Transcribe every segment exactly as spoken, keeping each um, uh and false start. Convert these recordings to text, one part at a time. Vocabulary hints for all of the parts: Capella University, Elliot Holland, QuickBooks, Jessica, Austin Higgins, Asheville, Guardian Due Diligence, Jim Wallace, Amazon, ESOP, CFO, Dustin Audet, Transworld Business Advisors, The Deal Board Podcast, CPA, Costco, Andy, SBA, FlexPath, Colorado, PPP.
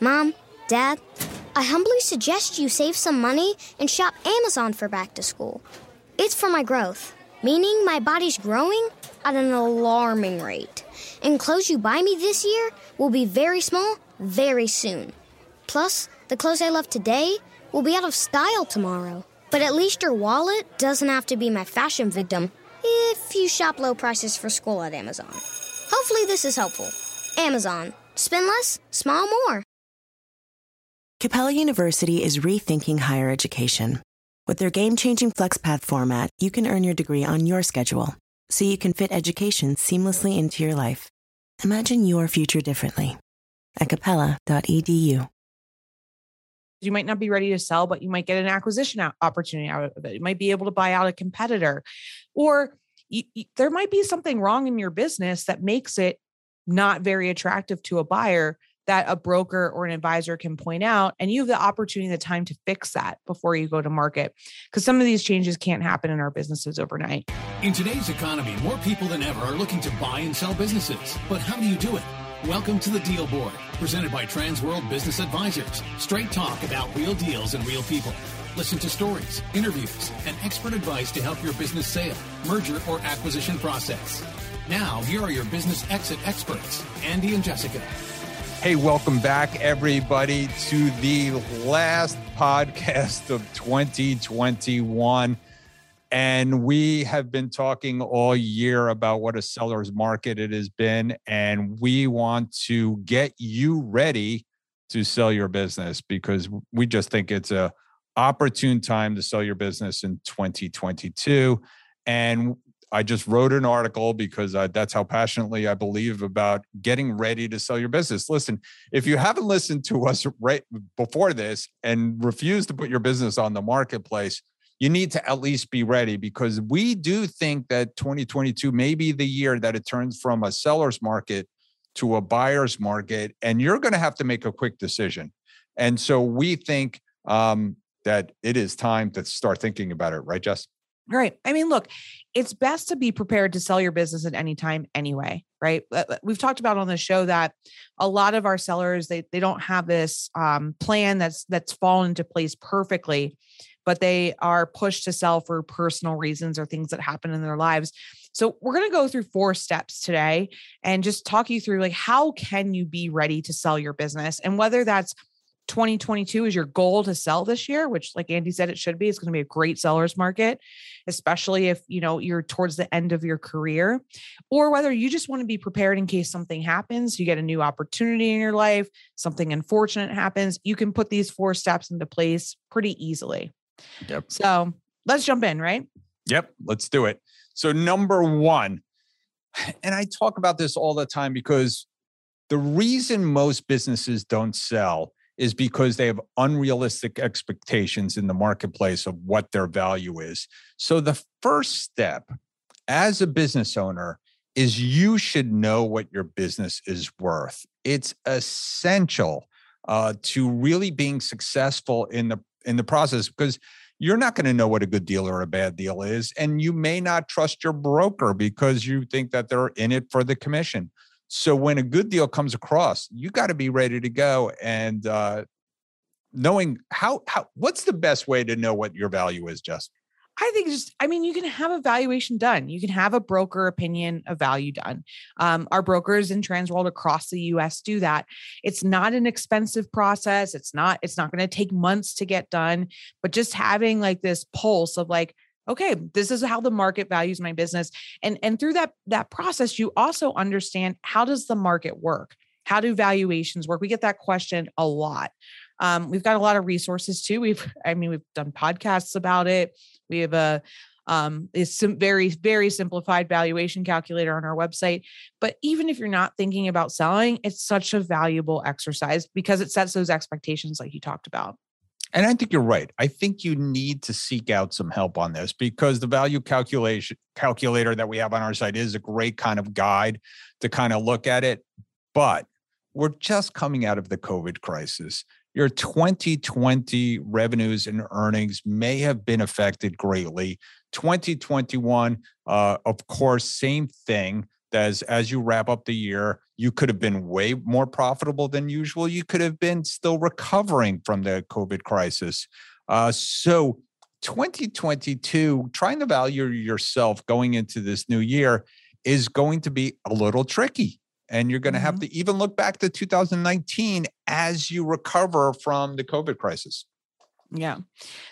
Mom, Dad, I humbly suggest you save some money and shop Amazon for back to school. It's for my growth, meaning my body's growing at an alarming rate. And clothes you buy me this year will be very small very soon. Plus, the clothes I love today will be out of style tomorrow. But at least your wallet doesn't have to be my fashion victim if you shop low prices for school at Amazon. Hopefully this is helpful. Amazon. Spend less, smile more. Capella University is rethinking higher education. With their game-changing FlexPath format, you can earn your degree on your schedule, so you can fit education seamlessly into your life. Imagine your future differently at capella dot e d u. You might not be ready to sell, but you might get an acquisition opportunity out of it. You might be able to buy out a competitor, or you, you, there might be something wrong in your business that makes it not very attractive to a buyer that a broker or an advisor can point out. And you have the opportunity, the time to fix that before you go to market, because some of these changes can't happen in our businesses overnight. In today's economy, more people than ever are looking to buy and sell businesses. But how do you do it? Welcome to The Deal Board, presented by Transworld Business Advisors. Straight talk about real deals and real people. Listen to stories, interviews, and expert advice to help your business sale, merger, or acquisition process. Now, here are your business exit experts, Andy and Jessica. Hey, welcome back, everybody, to the last podcast of twenty twenty-one. And we have been talking all year about what a seller's market it has been. And we want to get you ready to sell your business, because we just think it's an opportune time to sell your business in twenty twenty-two. And I just wrote an article because I, that's how passionately I believe about getting ready to sell your business. Listen, if you haven't listened to us right before this and refuse to put your business on the marketplace, you need to at least be ready, because we do think that twenty twenty-two may be the year that it turns from a seller's market to a buyer's market, and you're going to have to make a quick decision. And so we think um, that it is time to start thinking about it, right, Jess? Right. I mean, look, it's best to be prepared to sell your business at any time anyway, right? We've talked about on the show that a lot of our sellers, they they don't have this um, plan that's that's fallen into place perfectly, but they are pushed to sell for personal reasons or things that happen in their lives. So we're going to go through four steps today and just talk you through, like, how can you be ready to sell your business, and whether that's twenty twenty-two is your goal to sell this year, which, like Andy said, it should be. It's going to be a great seller's market, especially if, you know, you're towards the end of your career, or whether you just want to be prepared in case something happens, you get a new opportunity in your life, something unfortunate happens. You can put these four steps into place pretty easily. Yep. So let's jump in, right? Yep. Let's do it. So number one, and I talk about this all the time, because the reason most businesses don't sell is because they have unrealistic expectations in the marketplace of what their value is. So the first step as a business owner is you should know what your business is worth. It's essential uh, to really being successful in the in the process, because you're not going to know what a good deal or a bad deal is. And you may not trust your broker because you think that they're in it for the commission. So when a good deal comes across, you got to be ready to go. And uh, knowing how, how, what's the best way to know what your value is, Justin? I think just, I mean, you can have a valuation done. You can have a broker opinion of value done. Um, our brokers in Transworld across the U S do that. It's not an expensive process. It's not, it's not going to take months to get done, but just having like this pulse of like, okay, this is how the market values my business. And, and through that, that process, you also understand, how does the market work? How do valuations work? We get that question a lot. Um, we've got a lot of resources too. We've, I mean, we've done podcasts about it. We have a um, it's some very, very simplified valuation calculator on our website. But even if you're not thinking about selling, it's such a valuable exercise because it sets those expectations like you talked about. And I think you're right. I think you need to seek out some help on this, because the value calculation calculator that we have on our site is a great kind of guide to kind of look at it. But we're just coming out of the COVID crisis. Your twenty twenty revenues and earnings may have been affected greatly. twenty twenty-one, uh, of course, same thing. As, as you wrap up the year, You could have been way more profitable than usual. You could have been still recovering from the COVID crisis. Uh, so twenty twenty-two, trying to value yourself going into this new year is going to be a little tricky. And you're going to mm-hmm. have to even look back to two thousand nineteen as you recover from the COVID crisis. Yeah.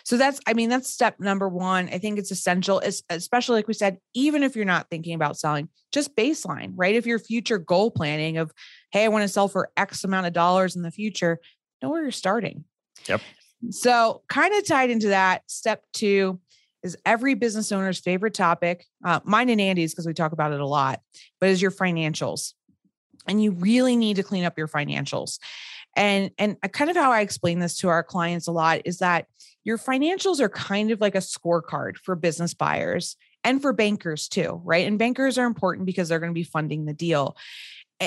So that's, I mean, that's step number one. I think it's essential, especially like we said, even if you're not thinking about selling, just baseline, right? If you're future goal planning of, hey, I want to sell for X amount of dollars in the future, know where you're starting. Yep. So kind of tied into that, step two is every business owner's favorite topic, uh, mine and Andy's, because we talk about it a lot, but is your financials. And you really need to clean up your financials. And, and kind of how I explain this to our clients a lot is that your financials are kind of like a scorecard for business buyers and for bankers too, right? And bankers are important because they're going to be funding the deal.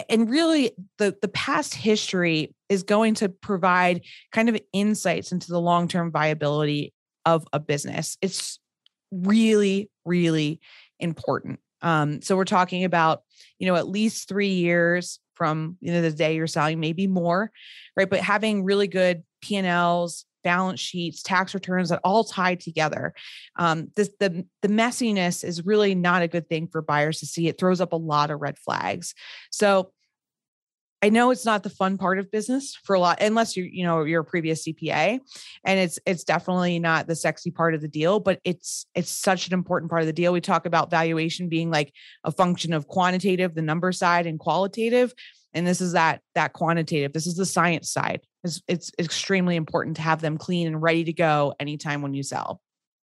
And really the, the past history is going to provide kind of insights into the long-term viability of a business. It's really, really important. Um, so we're talking about, you know, at least three years from, you know, the day you're selling, maybe more, right? But having really good P and Ls, balance sheets, tax returns that all tie together. Um, this, the, the messiness is really not a good thing for buyers to see. It throws up a lot of red flags. So I know it's not the fun part of business for a lot, unless you, you know, you're a previous C P A, and it's, it's definitely not the sexy part of the deal, but it's, it's such an important part of the deal. We talk about valuation being like a function of quantitative, the number side, and qualitative. And this is that, that quantitative, this is the science side. It's, it's extremely important to have them clean and ready to go anytime when you sell.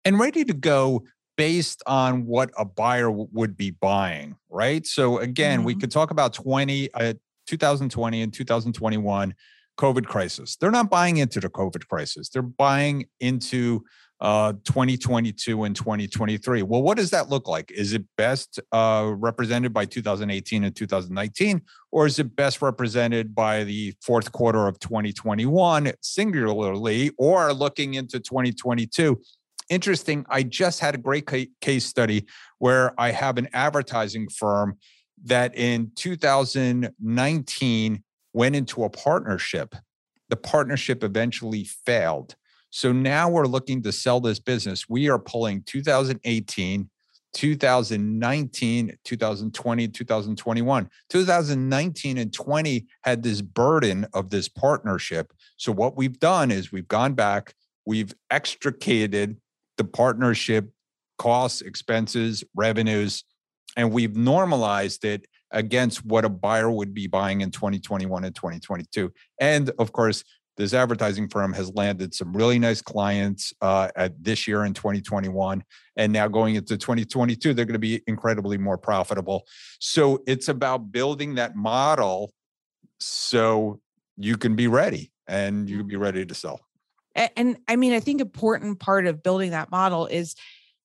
And ready to go based on what a buyer w- would be buying, right? So again, mm-hmm. we could talk about twenty, uh, two thousand twenty and two thousand twenty-one COVID crisis. They're not buying into the COVID crisis. They're buying into uh, twenty twenty-two and twenty twenty-three. Well, what does that look like? Is it best uh, represented by two thousand eighteen and two thousand nineteen, or is it best represented by the fourth quarter of twenty twenty-one singularly, or looking into twenty twenty-two? Interesting. I just had a great case study where I have an advertising firm that in two thousand nineteen went into a partnership. The partnership eventually failed. So now we're looking to sell this business. We are pulling two thousand eighteen, two thousand nineteen, two thousand twenty, two thousand twenty-one. two thousand nineteen and twenty had this burden of this partnership. So what we've done is we've gone back, we've extricated the partnership costs, expenses, revenues, and we've normalized it against what a buyer would be buying in twenty twenty-one and twenty twenty-two. And of course, this advertising firm has landed some really nice clients uh, at this year in twenty twenty-one. And now going into twenty twenty-two, they're going to be incredibly more profitable. So it's about building that model so you can be ready and you can be ready to sell. And, and I mean, I think important part of building that model is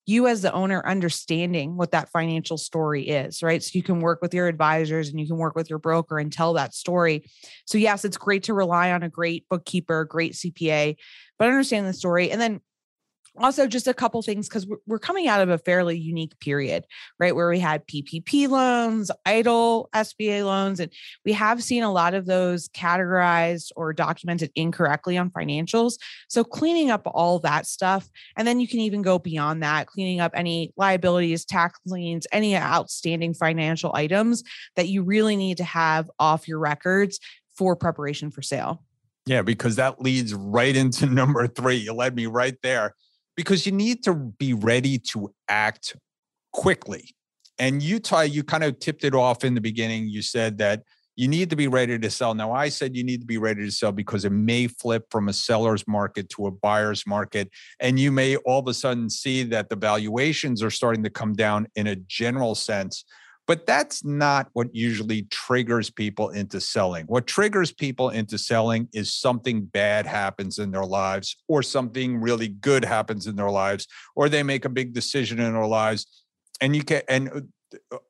you as the owner understanding what that financial story is, right? So you can work with your advisors and you can work with your broker and tell that story. So yes, it's great to rely on a great bookkeeper, great C P A, but understand the story. And then also just a couple things, because we're coming out of a fairly unique period, right? Where we had P P P loans, idle S B A loans, and we have seen a lot of those categorized or documented incorrectly on financials. So cleaning up all that stuff. And then you can even go beyond that, cleaning up any liabilities, tax liens, any outstanding financial items that you really need to have off your records for preparation for sale. Yeah, because that leads right into number three. You led me right there. Because you need to be ready to act quickly. And you, Ty, you kind of tipped it off in the beginning. You said that you need to be ready to sell. Now, I said you need to be ready to sell because it may flip from a seller's market to a buyer's market. And you may all of a sudden see that the valuations are starting to come down in a general sense. But that's not what usually triggers people into selling. What triggers people into selling is something bad happens in their lives, or something really good happens in their lives, or they make a big decision in their lives. And you can and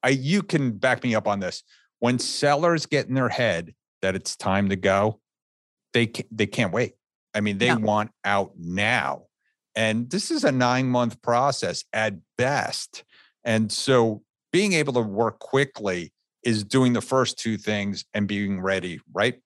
I, you can back me up on this. When sellers get in their head that it's time to go, they can't, they can't wait. I mean, they no. want out now. And this is a nine-month process at best. And so being able to work quickly is doing the first two things and being ready, right?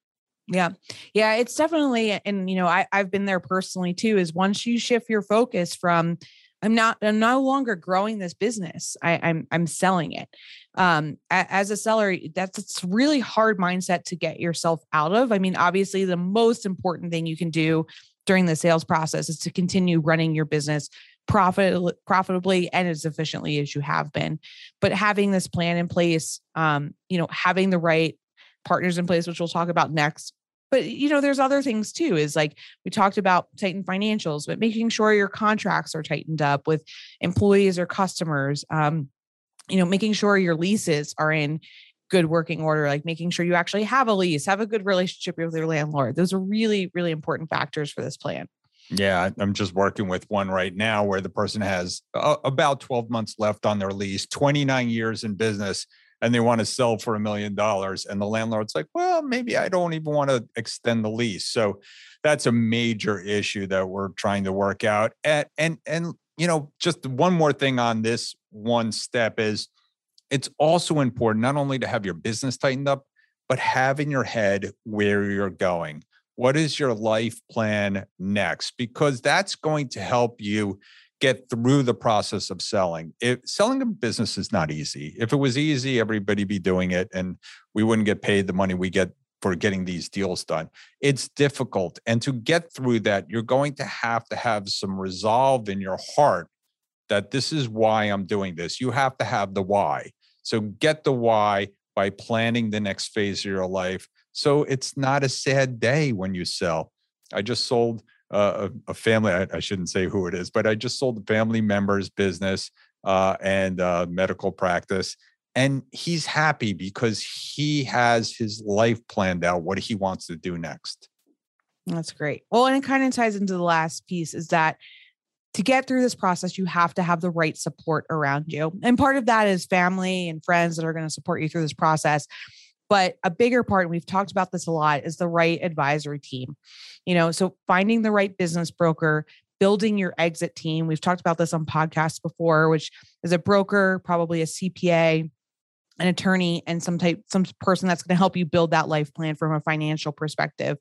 Yeah. Yeah, it's definitely, and you know, I, I've been there personally too, is once you shift your focus from, I'm not, I'm no longer growing this business. I, I'm, I'm selling it. Um, as a seller, that's, it's really hard mindset to get yourself out of. I mean, obviously the most important thing you can do during the sales process is to continue running your business profit, profitably and as efficiently as you have been, but having this plan in place, um, you know, having the right partners in place, which we'll talk about next. But, you know, there's other things too, is like we talked about tightened financials, but making sure your contracts are tightened up with employees or customers, um, you know, making sure your leases are in good working order, like making sure you actually have a lease, have a good relationship with your landlord. Those are really, really important factors for this plan. Yeah, I'm just working with one right now where the person has a, about twelve months left on their lease, twenty-nine years in business, and they want to sell for a million dollars. And the landlord's like, well, maybe I don't even want to extend the lease. So that's a major issue that we're trying to work out. And, and, and you know, just one more thing on this one step is it's also important not only to have your business tightened up, but have in your head where you're going. What is your life plan next? Because that's going to help you get through the process of selling. If selling a business is not easy. If it was easy, everybody be doing it and we wouldn't get paid the money we get for getting these deals done. It's difficult. And to get through that, you're going to have to have some resolve in your heart that this is why I'm doing this. You have to have the why. So get the why by planning the next phase of your life. So it's not a sad day when you sell. I just sold Uh, a, a family, I, I shouldn't say who it is, but I just sold a family member's business uh, and uh, medical practice. And he's happy because he has his life planned out, what he wants to do next. That's great. Well, and it kind of ties into the last piece is that to get through this process, you have to have the right support around you. And part of that is family and friends that are going to support you through this process. But a bigger part, and we've talked about this a lot, is the right advisory team. You know, so finding the right business broker, building your exit team. We've talked about this on podcasts before, which is a broker, probably a C P A, an attorney, and some type, some person that's going to help you build that life plan from a financial perspective.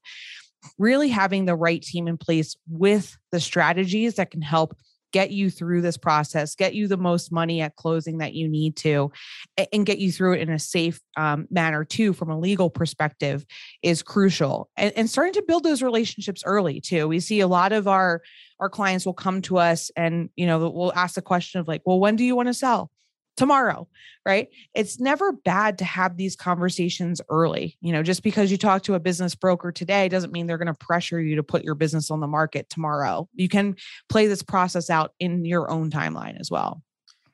Really having the right team in place with the strategies that can help get you through this process, get you the most money at closing that you need to, and get you through it in a safe um, manner too, from a legal perspective is crucial. And, and starting to build those relationships early too. We see a lot of our, our clients will come to us and, you know, we'll ask the question of like, well, when do you want to sell? Tomorrow, right? It's never bad to have these conversations early. You know, just because you talk to a business broker today doesn't mean they're going to pressure you to put your business on the market tomorrow. You can play this process out in your own timeline as well.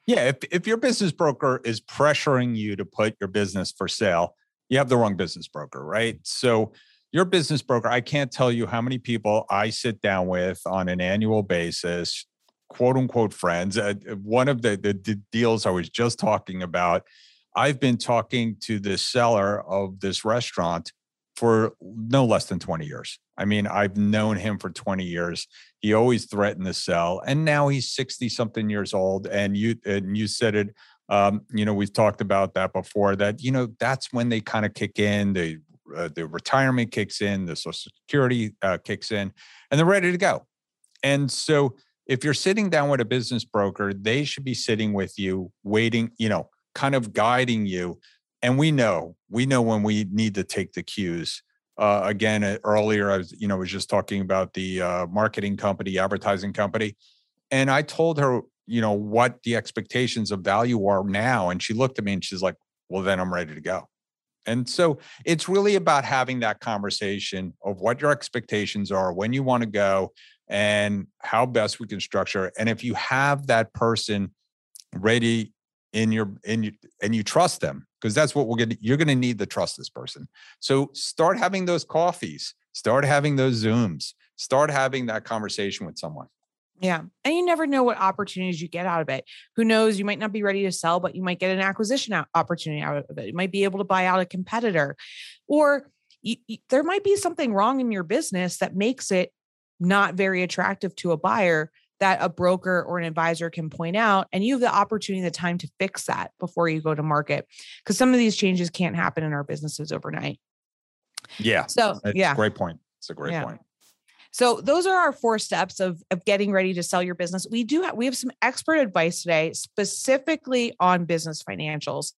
Yeah. If, if your business broker is pressuring you to put your business for sale, you have the wrong business broker, right? So your business broker, I can't tell you how many people I sit down with on an annual basis, quote unquote friends. Uh, one of the, the, the deals I was just talking about, I've been talking to the seller of this restaurant for no less than twenty years. I mean, I've known him for twenty years. He always threatened to sell. And now he's sixty something years old. And you, and you said it, um, you know, we've talked about that before that, you know, that's when they kind of kick in, the, uh, the retirement kicks in, the Social Security uh, kicks in, and they're ready to go. And so if you're sitting down with a business broker, they should be sitting with you, waiting, you know, kind of guiding you. And we know, we know when we need to take the cues. Uh, again, earlier, I was, you know, was just talking about the uh, marketing company, advertising company. And I told her, you know, what the expectations of value are now. And she looked at me and she's like, well, then I'm ready to go. And so it's really about having that conversation of what your expectations are, when you want to go, and how best we can structure. And if you have that person ready in your, in your, and you trust them, because that's what we're going to, you're going to need to trust this person. So start having those coffees, start having those Zooms, start having that conversation with someone. Yeah. And you never know what opportunities you get out of it. Who knows? You might not be ready to sell, but you might get an acquisition opportunity out of it. You might be able to buy out a competitor, or you, you, there might be something wrong in your business that makes it not very attractive to a buyer, that a broker or an advisor can point out, and you have the opportunity, the time to fix that before you go to market, because some of these changes can't happen in our businesses overnight. Yeah. So it's yeah, great point. It's a great yeah. point. So those are our four steps of, of getting ready to sell your business. We do have, we have some expert advice today, specifically on business financials.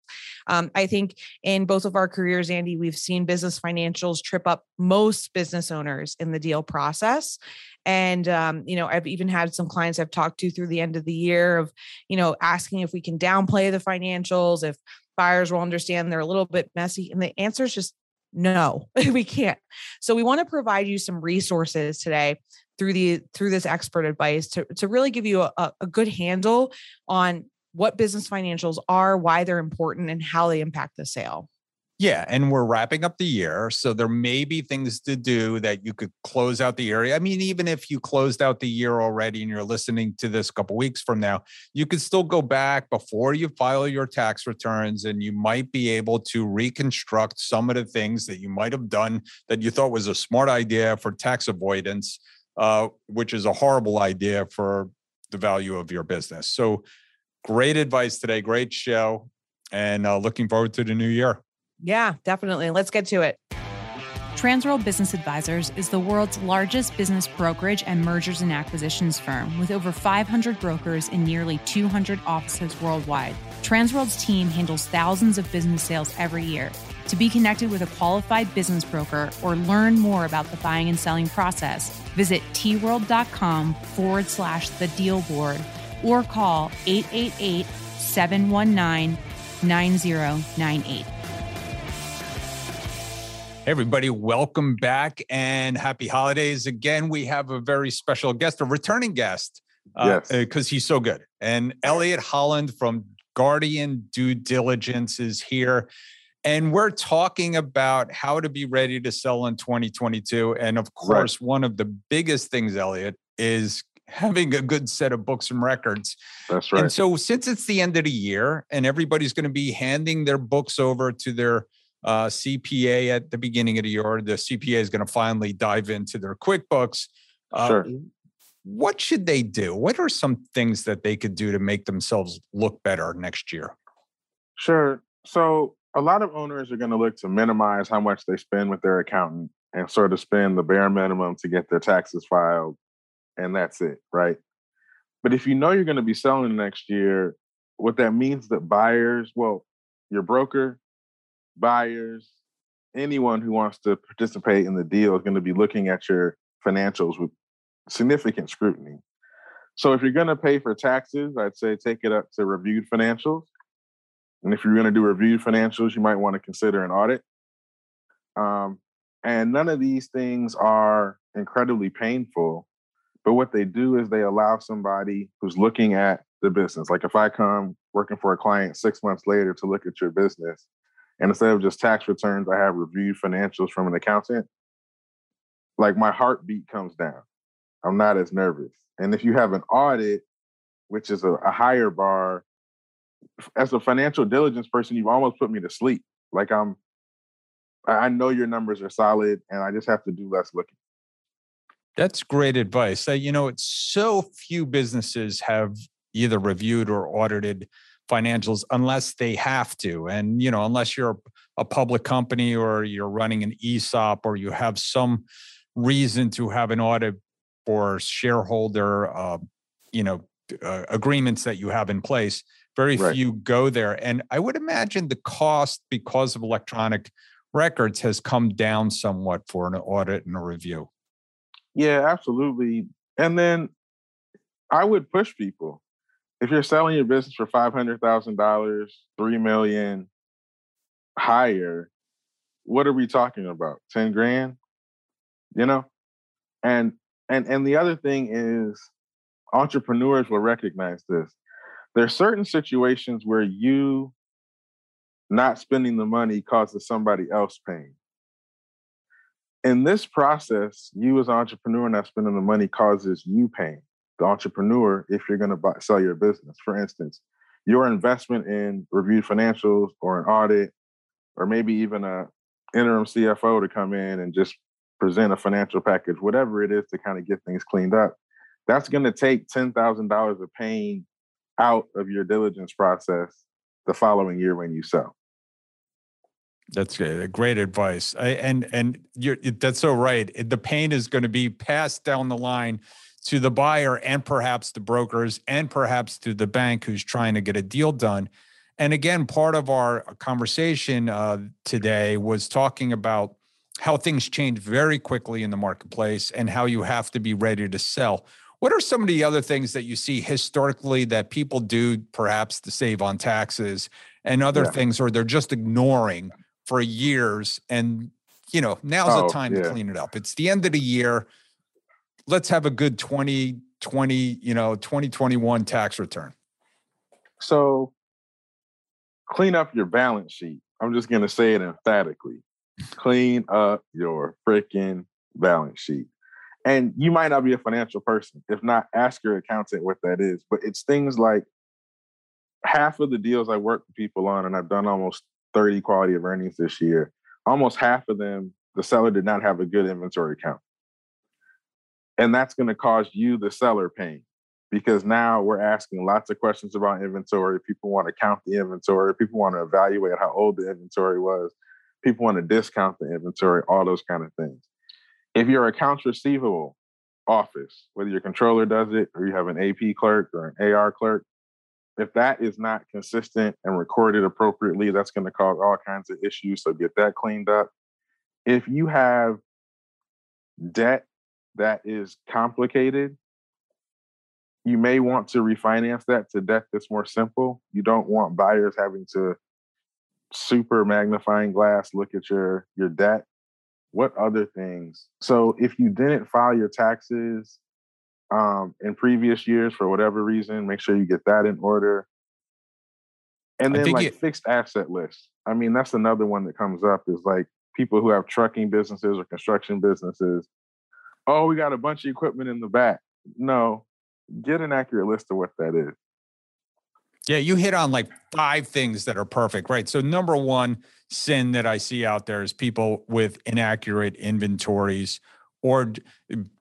Um, I think in both of our careers, Andy, we've seen business financials trip up most business owners in the deal process. And, um, you know, I've even had some clients I've talked to through the end of the year of, you know, asking if we can downplay the financials, if buyers will understand they're a little bit messy. And the answer is just, no, we can't. So we want to provide you some resources today through the through this expert advice to, to really give you a, a good handle on what business financials are, why they're important, and how they impact the sale. Yeah. And we're wrapping up the year. So there may be things to do that you could close out the year. I mean, even if you closed out the year already and you're listening to this a couple of weeks from now, you could still go back before you file your tax returns, and you might be able to reconstruct some of the things that you might have done that you thought was a smart idea for tax avoidance, uh, which is a horrible idea for the value of your business. So great advice today. Great show. And uh, looking forward to the new year. Yeah, definitely. Let's get to it. Transworld Business Advisors is the world's largest business brokerage and mergers and acquisitions firm, with over five hundred brokers in nearly two hundred offices worldwide. Transworld's team handles thousands of business sales every year. To be connected with a qualified business broker or learn more about the buying and selling process, visit tworld.com forward slash the deal board or call eight eight eight, seven one nine, nine zero nine eight. Everybody, welcome back and happy holidays. Again, we have a very special guest, a returning guest, because uh, yes. he's so good. And Elliot Holland from Guardian Due Diligence is here. And we're talking about how to be ready to sell in twenty twenty-two. And of course, right. one of the biggest things, Elliot, is having a good set of books and records. That's right. And so since it's the end of the year and everybody's going to be handing their books over to their Uh, C P A at the beginning of the year, the C P A is going to finally dive into their QuickBooks. Uh, sure. What should they do? What are some things that they could do to make themselves look better next year? Sure. So a lot of owners are going to look to minimize how much they spend with their accountant and sort of spend the bare minimum to get their taxes filed. And that's it, right? But if you know you're going to be selling next year, what that means that buyers, well, your broker, buyers, anyone who wants to participate in the deal is going to be looking at your financials with significant scrutiny. So if you're going to pay for taxes, I'd say take it up to reviewed financials. And if you're going to do reviewed financials, you might want to consider an audit. Um, and none of these things are incredibly painful, but what they do is they allow somebody who's looking at the business. Like if I come working for a client six months later to look at your business, and instead of just tax returns, I have reviewed financials from an accountant. Like my heartbeat comes down. I'm not as nervous. And if you have an audit, which is a, a higher bar, as a financial diligence person, you've almost put me to sleep. Like I'm, I know your numbers are solid and I just have to do less looking. That's great advice. You know, it's so few businesses have either reviewed or audited financials unless they have to. And, you know, unless you're a public company or you're running an E S O P or you have some reason to have an audit for shareholder, uh, you know, uh, agreements that you have in place, very right. few go there. And I would imagine the cost because of electronic records has come down somewhat for an audit and a review. Yeah, absolutely. And then I would push people. If you're selling your business for five hundred thousand dollars, three million dollars, higher, what are we talking about? ten grand, you know? And, and, and the other thing is entrepreneurs will recognize this. There are certain situations where you not spending the money causes somebody else pain. In this process, you as an entrepreneur not spending the money causes you pain. The entrepreneur, if you're going to buy, sell your business. For instance, your investment in reviewed financials or an audit, or maybe even a interim C F O to come in and just present a financial package, whatever it is to kind of get things cleaned up, that's going to take ten thousand dollars of pain out of your diligence process the following year when you sell. That's great, great advice. I, and and you're, that's so right. The pain is going to be passed down the line to the buyer and perhaps the brokers and perhaps to the bank who's trying to get a deal done. And again, part of our conversation uh, today was talking about how things change very quickly in the marketplace and how you have to be ready to sell. What are some of the other things that you see historically that people do perhaps to save on taxes and other yeah. things, or they're just ignoring for years? And, you know, now's oh, the time yeah. to clean it up. It's the end of the year. Let's have a good twenty twenty, you know, twenty twenty-one tax return. So clean up your balance sheet. I'm just going to say it emphatically. Clean up your freaking balance sheet. And you might not be a financial person. If not, ask your accountant what that is. But it's things like half of the deals I work with people on, and I've done almost thirty quality of earnings this year, almost half of them, the seller did not have a good inventory count. And that's going to cause you, the seller, pain, because now we're asking lots of questions about inventory. People want to count the inventory. People want to evaluate how old the inventory was. People want to discount the inventory, all those kind of things. If your accounts receivable office, whether your controller does it or you have an A P clerk or an A R clerk, if that is not consistent and recorded appropriately, that's going to cause all kinds of issues. So get that cleaned up. If you have debt that is complicated, you may want to refinance that to debt that's more simple. You don't want buyers having to super magnifying glass look at your your debt. What other things? So if you didn't file your taxes um, in previous years for whatever reason, make sure you get that in order. And then like you- fixed asset lists. I mean, that's another one that comes up, is like people who have trucking businesses or construction businesses. Oh, we got a bunch of equipment in the back. No, get an accurate list of what that is. Yeah, you hit on like five things that are perfect, right? So number one sin that I see out there is people with inaccurate inventories, or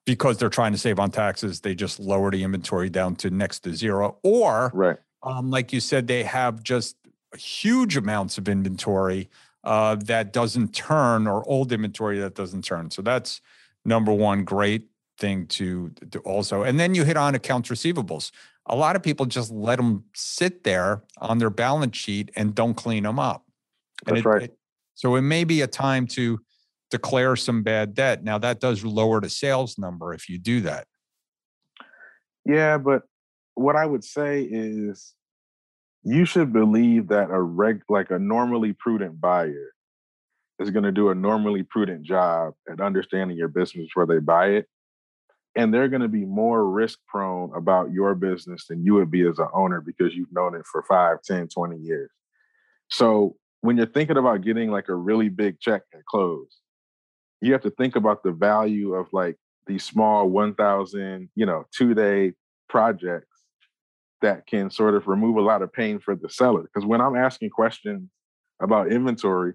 because they're trying to save on taxes, they just lower the inventory down to next to zero. Or, right. um, like you said, they have just huge amounts of inventory uh, that doesn't turn, or old inventory that doesn't turn. So that's number one great thing to do also. And then you hit on accounts receivables. A lot of people just let them sit there on their balance sheet and don't clean them up. And That's it, right. It, so it may be a time to declare some bad debt. Now that does lower the sales number if you do that. Yeah, but what I would say is you should believe that a reg, like a normally prudent buyer is going to do a normally prudent job at understanding your business before they buy it. And they're going to be more risk prone about your business than you would be as an owner, because you've known it for five, ten, twenty years. So when you're thinking about getting like a really big check at close, you have to think about the value of like these small one thousand, you know, two day projects that can sort of remove a lot of pain for the seller. Because when I'm asking questions about inventory,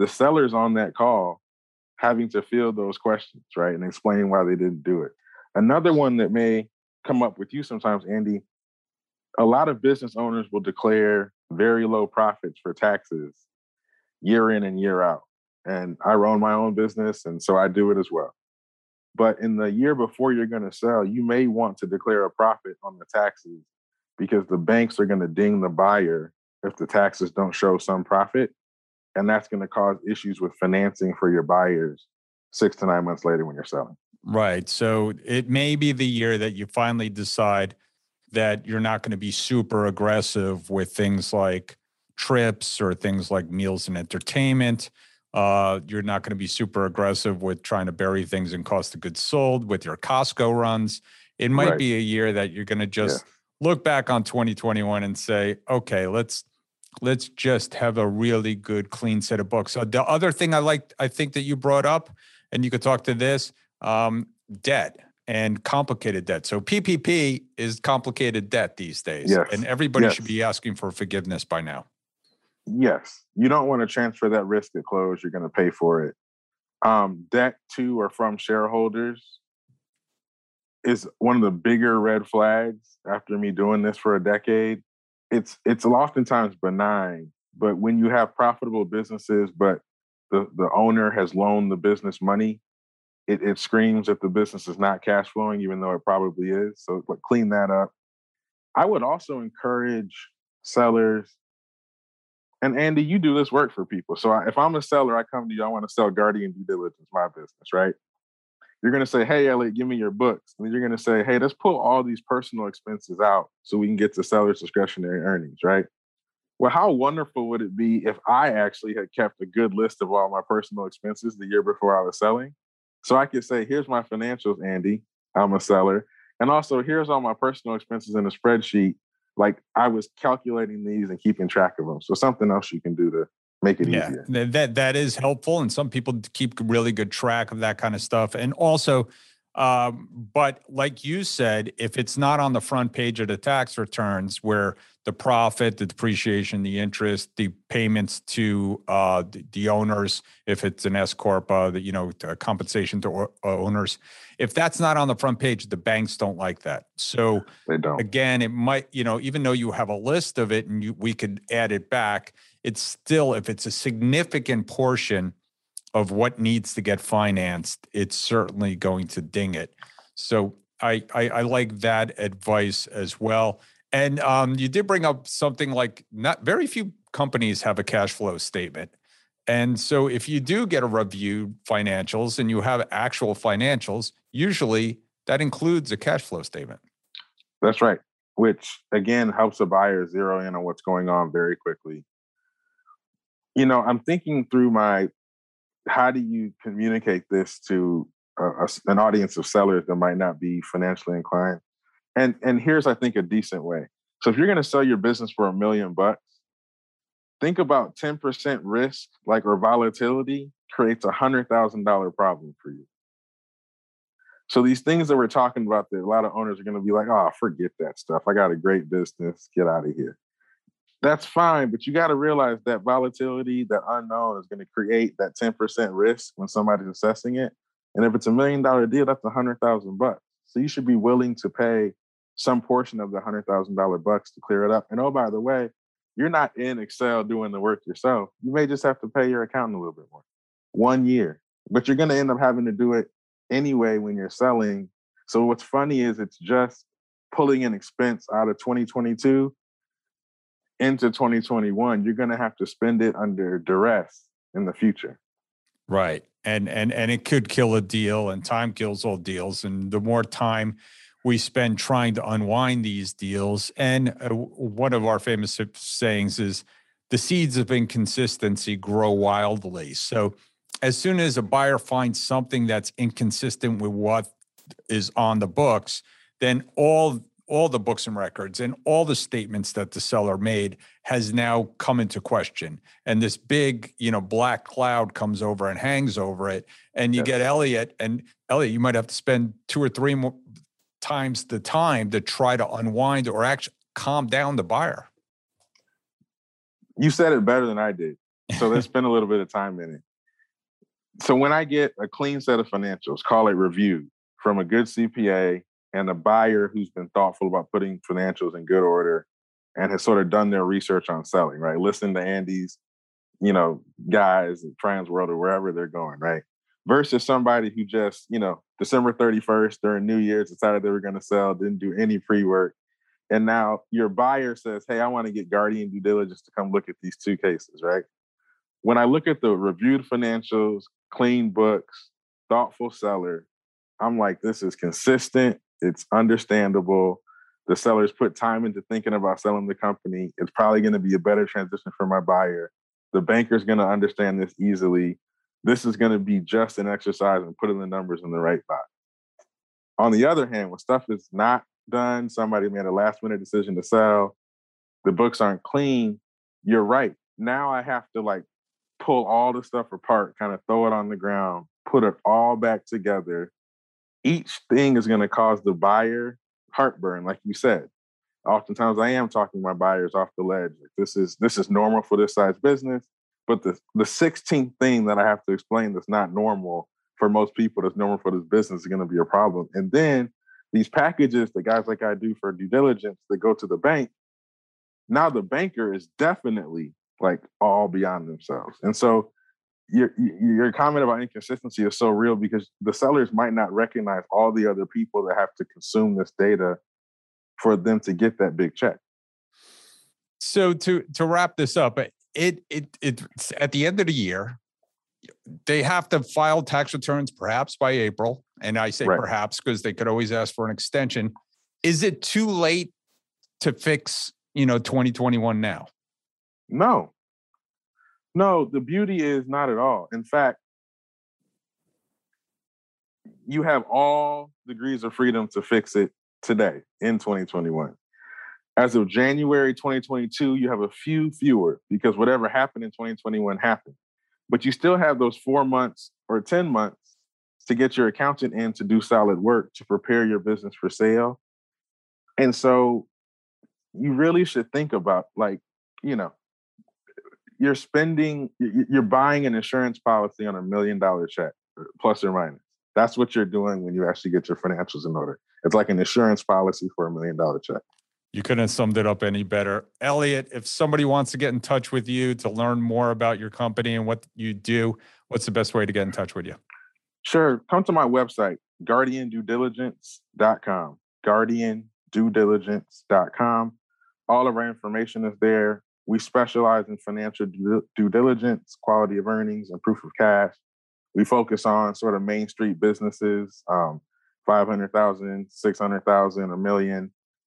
the seller's on that call having to field those questions, right? And explain why they didn't do it. Another one that may come up with you sometimes, Andy, a lot of business owners will declare very low profits for taxes year in and year out. And I own my own business, and so I do it as well. But in the year before you're going to sell, you may want to declare a profit on the taxes, because the banks are going to ding the buyer if the taxes don't show some profit. And that's going to cause issues with financing for your buyers six to nine months later when you're selling. Right. So it may be the year that you finally decide that you're not going to be super aggressive with things like trips or things like meals and entertainment. Uh, you're not going to be super aggressive with trying to bury things in cost of goods sold with your Costco runs. It might right. be a year that you're going to just yeah. look back on twenty twenty-one and say, okay, let's let's just have a really good, clean set of books. So the other thing I liked, I think that you brought up, and you could talk to this, um, debt and complicated debt. So P P P is complicated debt these days, yes. and everybody yes. should be asking for forgiveness by now. Yes. You don't want to transfer that risk at close. You're going to pay for it. Um, debt to or from shareholders. is one of the bigger red flags after me doing this for a decade. It's it's oftentimes benign, but when you have profitable businesses, but the, the owner has loaned the business money, it, it screams that the business is not cash flowing, even though it probably is. So like, clean that up. I would also encourage sellers, and Andy, you do this work for people. So I, if I'm a seller, I come to you, I want to sell Guardian Due Diligence, my business, right? You're going to say, hey, Elliot, give me your books. And then you're going to say, hey, let's pull all these personal expenses out so we can get to seller's discretionary earnings, right? Well, how wonderful would it be if I actually had kept a good list of all my personal expenses the year before I was selling? So I could say, here's my financials, Andy, I'm a seller. And also, here's all my personal expenses in a spreadsheet. Like, I was calculating these and keeping track of them. So something else you can do to make it yeah, easier. Yeah, that, that is helpful. And some people keep really good track of that kind of stuff. And also, um, but like you said, if it's not on the front page of the tax returns where the profit, the depreciation, the interest, the payments to uh, the, the owners, if it's an S-Corp, uh, you know, the compensation to or, uh, owners, if that's not on the front page, the banks don't like that. So they don't. Again, it might, you know, even though you have a list of it and you, we could add it back, it's still, if it's a significant portion of what needs to get financed, it's certainly going to ding it. So I, I, I like that advice as well. And um, you did bring up something like not very few companies have a cash flow statement. And so if you do get a reviewed financials and you have actual financials, usually that includes a cash flow statement. That's right. Which again, helps a buyer zero in on what's going on very quickly. You know, I'm thinking through my, how do you communicate this to a, a, an audience of sellers that might not be financially inclined? And and here's, I think, a decent way. So if you're going to sell your business for a million bucks, think about ten percent risk, like, or volatility creates a one hundred thousand dollars problem for you. So these things that we're talking about that a lot of owners are going to be like, oh, forget that stuff. I got a great business. Get out of here. That's fine, but you got to realize that volatility, that unknown, is going to create that ten percent risk when somebody's assessing it. And if it's a million dollar deal, that's a hundred thousand bucks. So you should be willing to pay some portion of the hundred thousand dollar bucks to clear it up. And oh, by the way, you're not in Excel doing the work yourself. You may just have to pay your accountant a little bit more, one year, but you're going to end up having to do it anyway when you're selling. So what's funny is it's just pulling an expense out of twenty twenty-two into twenty twenty-one. You're going to have to spend it under duress in the future. Right. And, and, and it could kill a deal, and time kills all deals. And the more time we spend trying to unwind these deals. And uh, one of our famous sayings is the seeds of inconsistency grow wildly. So as soon as a buyer finds something that's inconsistent with what is on the books, then all all the books and records and all the statements that the seller made has now come into question. And this big, you know, black cloud comes over and hangs over it. And you yes. get Elliot and Elliot, you might have to spend two or three more times the time to try to unwind or actually calm down the buyer. You said it better than I did. So let's spend a little bit of time in it. So when I get a clean set of financials, call it review, from a good C P A, and a buyer who's been thoughtful about putting financials in good order and has sort of done their research on selling, right? Listen to Andy's, you know, guys at Transworld or wherever they're going, right? Versus somebody who just, you know, December thirty-first during New Year's decided they were going to sell, didn't do any pre-work. And now your buyer says, hey, I want to get Guardian Due Diligence to come look at these two cases, right? When I look at the reviewed financials, clean books, thoughtful seller, I'm like, this is consistent. It's understandable. The sellers put time into thinking about selling the company. It's probably going to be a better transition for my buyer. The banker's going to understand this easily. This is going to be just an exercise in putting the numbers in the right box. On the other hand, when stuff is not done, somebody made a last minute decision to sell, the books aren't clean, you're right. Now I have to like pull all the stuff apart, kind of throw it on the ground, put it all back together. Each thing is going to cause the buyer heartburn, like you said. Oftentimes, I am talking my buyers off the ledge. Like, this is this is normal for this size business, but the the sixteenth thing that I have to explain that's not normal for most people, that's normal for this business, is going to be a problem. And then these packages that guys like I do for due diligence that go to the bank, now the banker is definitely like all beyond themselves. And so your, your comment about inconsistency is so real because the sellers might not recognize all the other people that have to consume this data for them to get that big check. So to to wrap this up, it it it's at the end of the year, they have to file tax returns perhaps by April. And I say right. perhaps because they could always ask for an extension. Is it too late to fix, you know, twenty twenty-one now? No. No, the beauty is not at all. In fact, you have all degrees of freedom to fix it today in twenty twenty-one. As of January twenty twenty-two, you have a few fewer because whatever happened in twenty twenty-one happened. But you still have those four months or ten months to get your accountant in to do solid work, to prepare your business for sale. And so you really should think about, like, you know, you're spending, you're buying an insurance policy on a million dollar check, plus or minus. That's what you're doing when you actually get your financials in order. It's like an insurance policy for a million dollar check. You couldn't have summed it up any better. Elliot, if somebody wants to get in touch with you to learn more about your company and what you do, what's the best way to get in touch with you? Sure. Come to my website, guardian due diligence dot com. guardian due diligence dot com. All of our information is there. We specialize in financial due diligence, quality of earnings, and proof of cash. We focus on sort of Main Street businesses, um, five hundred thousand, six hundred thousand, a million.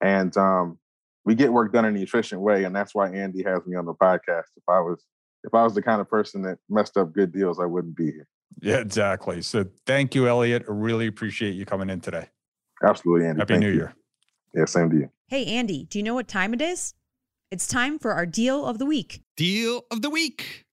And um, we get work done in an efficient way, and that's why Andy has me on the podcast. If I was, if I was the kind of person that messed up good deals, I wouldn't be here. Yeah, exactly. So thank you, Elliot. I really appreciate you coming in today. Absolutely, Andy. Happy New Year. Yeah, same to you. Hey, Andy, do you know what time it is? It's time for our Deal of the Week. Deal of the Week.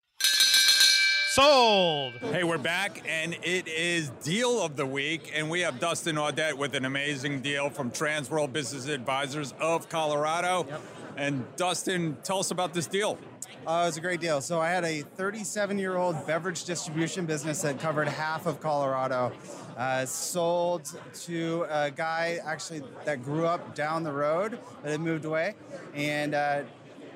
Sold. Hey, we're back, and it is Deal of the Week, and we have Dustin Audet with an amazing deal from Transworld Business Advisors of Colorado. Yep. And Dustin, tell us about this deal. Uh, it was a great deal. So I had a thirty-seven-year-old beverage distribution business that covered half of Colorado, uh, sold to a guy actually that grew up down the road that had moved away, and uh,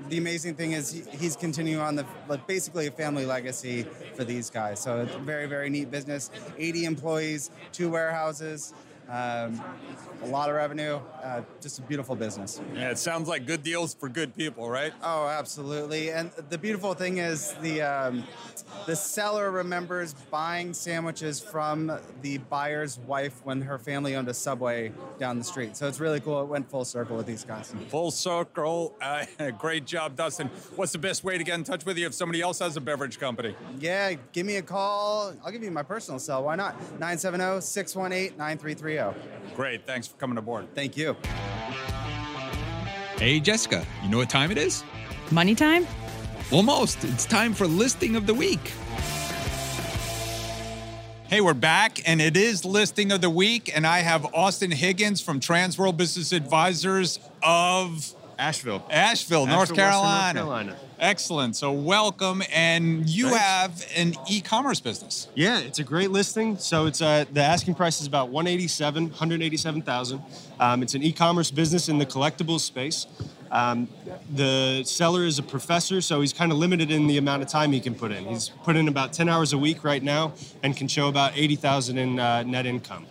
the amazing thing is he, he's continuing on the like basically a family legacy for these guys. So it's a very, very neat business. eighty employees, two warehouses, um, a lot of revenue, uh, just a beautiful business. Yeah, it sounds like good deals for good people, right? Oh, absolutely. And the beautiful thing is the um, the seller remembers buying sandwiches from the buyer's wife when her family owned a Subway down the street. So it's really cool. It went full circle with these guys. Full circle. Uh, great job, Dustin. What's the best way to get in touch with you if somebody else has a beverage company? Yeah, give me a call. I'll give you my personal cell. Why not? nine seven zero, six one eight, nine three three zero. Great. Thanks for coming aboard. Thank you. Hey, Jessica, you know what time it is? Money time? Almost. It's time for Listing of the Week. Hey, we're back, and it is Listing of the Week, and I have Austin Higgins from Transworld Business Advisors of... Asheville. Asheville, Asheville North, Carolina. North Carolina. Excellent. So welcome, and you Thanks. have an e-commerce business. Yeah, it's a great listing. So it's uh, the asking price is about one hundred eighty-seven thousand dollars one hundred eighty-seven thousand dollars. Um, it's an e-commerce business in the collectibles space. Um, the seller is a professor, so he's kind of limited in the amount of time he can put in. He's put in about ten hours a week right now and can show about eighty thousand dollars in uh, net income.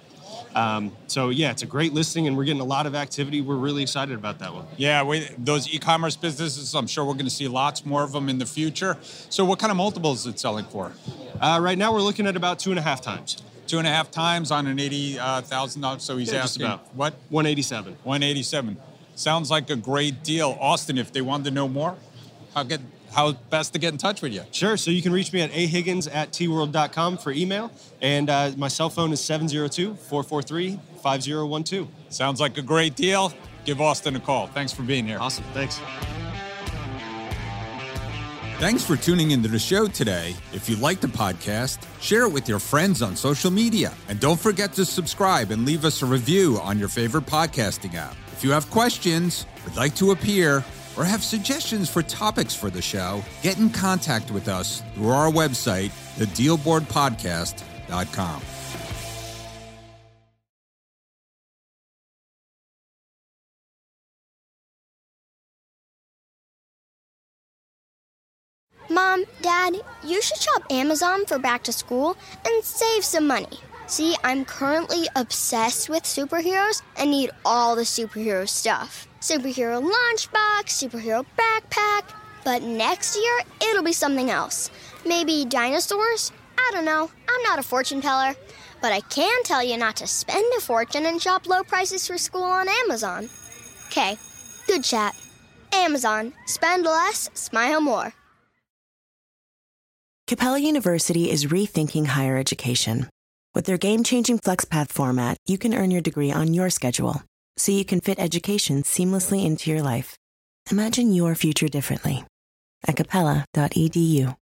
Um, so yeah, it's a great listing and we're getting a lot of activity. We're really excited about that one. Yeah, we, those e-commerce businesses, I'm sure we're going to see lots more of them in the future. So what kind of multiples is it selling for? Uh, right now we're looking at about two and a half times. Two and a half times on an eighty thousand dollars. So he's yeah, asking about what? one eighty-seven. one eighty-seven. Sounds like a great deal. Austin, if they wanted to know more, how good... how best to get in touch with you? Sure. So you can reach me at a higgins at t world dot com for email. And uh, my cell phone is seven zero two, four four three, five zero one two. Sounds like a great deal. Give Austin a call. Thanks for being here. Awesome. Thanks. Thanks for tuning into the show today. If you like the podcast, share it with your friends on social media. And don't forget to subscribe and leave us a review on your favorite podcasting app. If you have questions, would like to appear, or have suggestions for topics for the show, get in contact with us through our website, the deal board podcast dot com. Mom, Dad, you should shop Amazon for back to school and save some money. See, I'm currently obsessed with superheroes and need all the superhero stuff. Superhero lunchbox, superhero backpack. But next year, it'll be something else. Maybe dinosaurs? I don't know. I'm not a fortune teller. But I can tell you not to spend a fortune and shop low prices for school on Amazon. Okay, good chat. Amazon. Spend less, smile more. Capella University is rethinking higher education. With their game-changing FlexPath format, you can earn your degree on your schedule, so you can fit education seamlessly into your life. Imagine your future differently at capella dot e d u.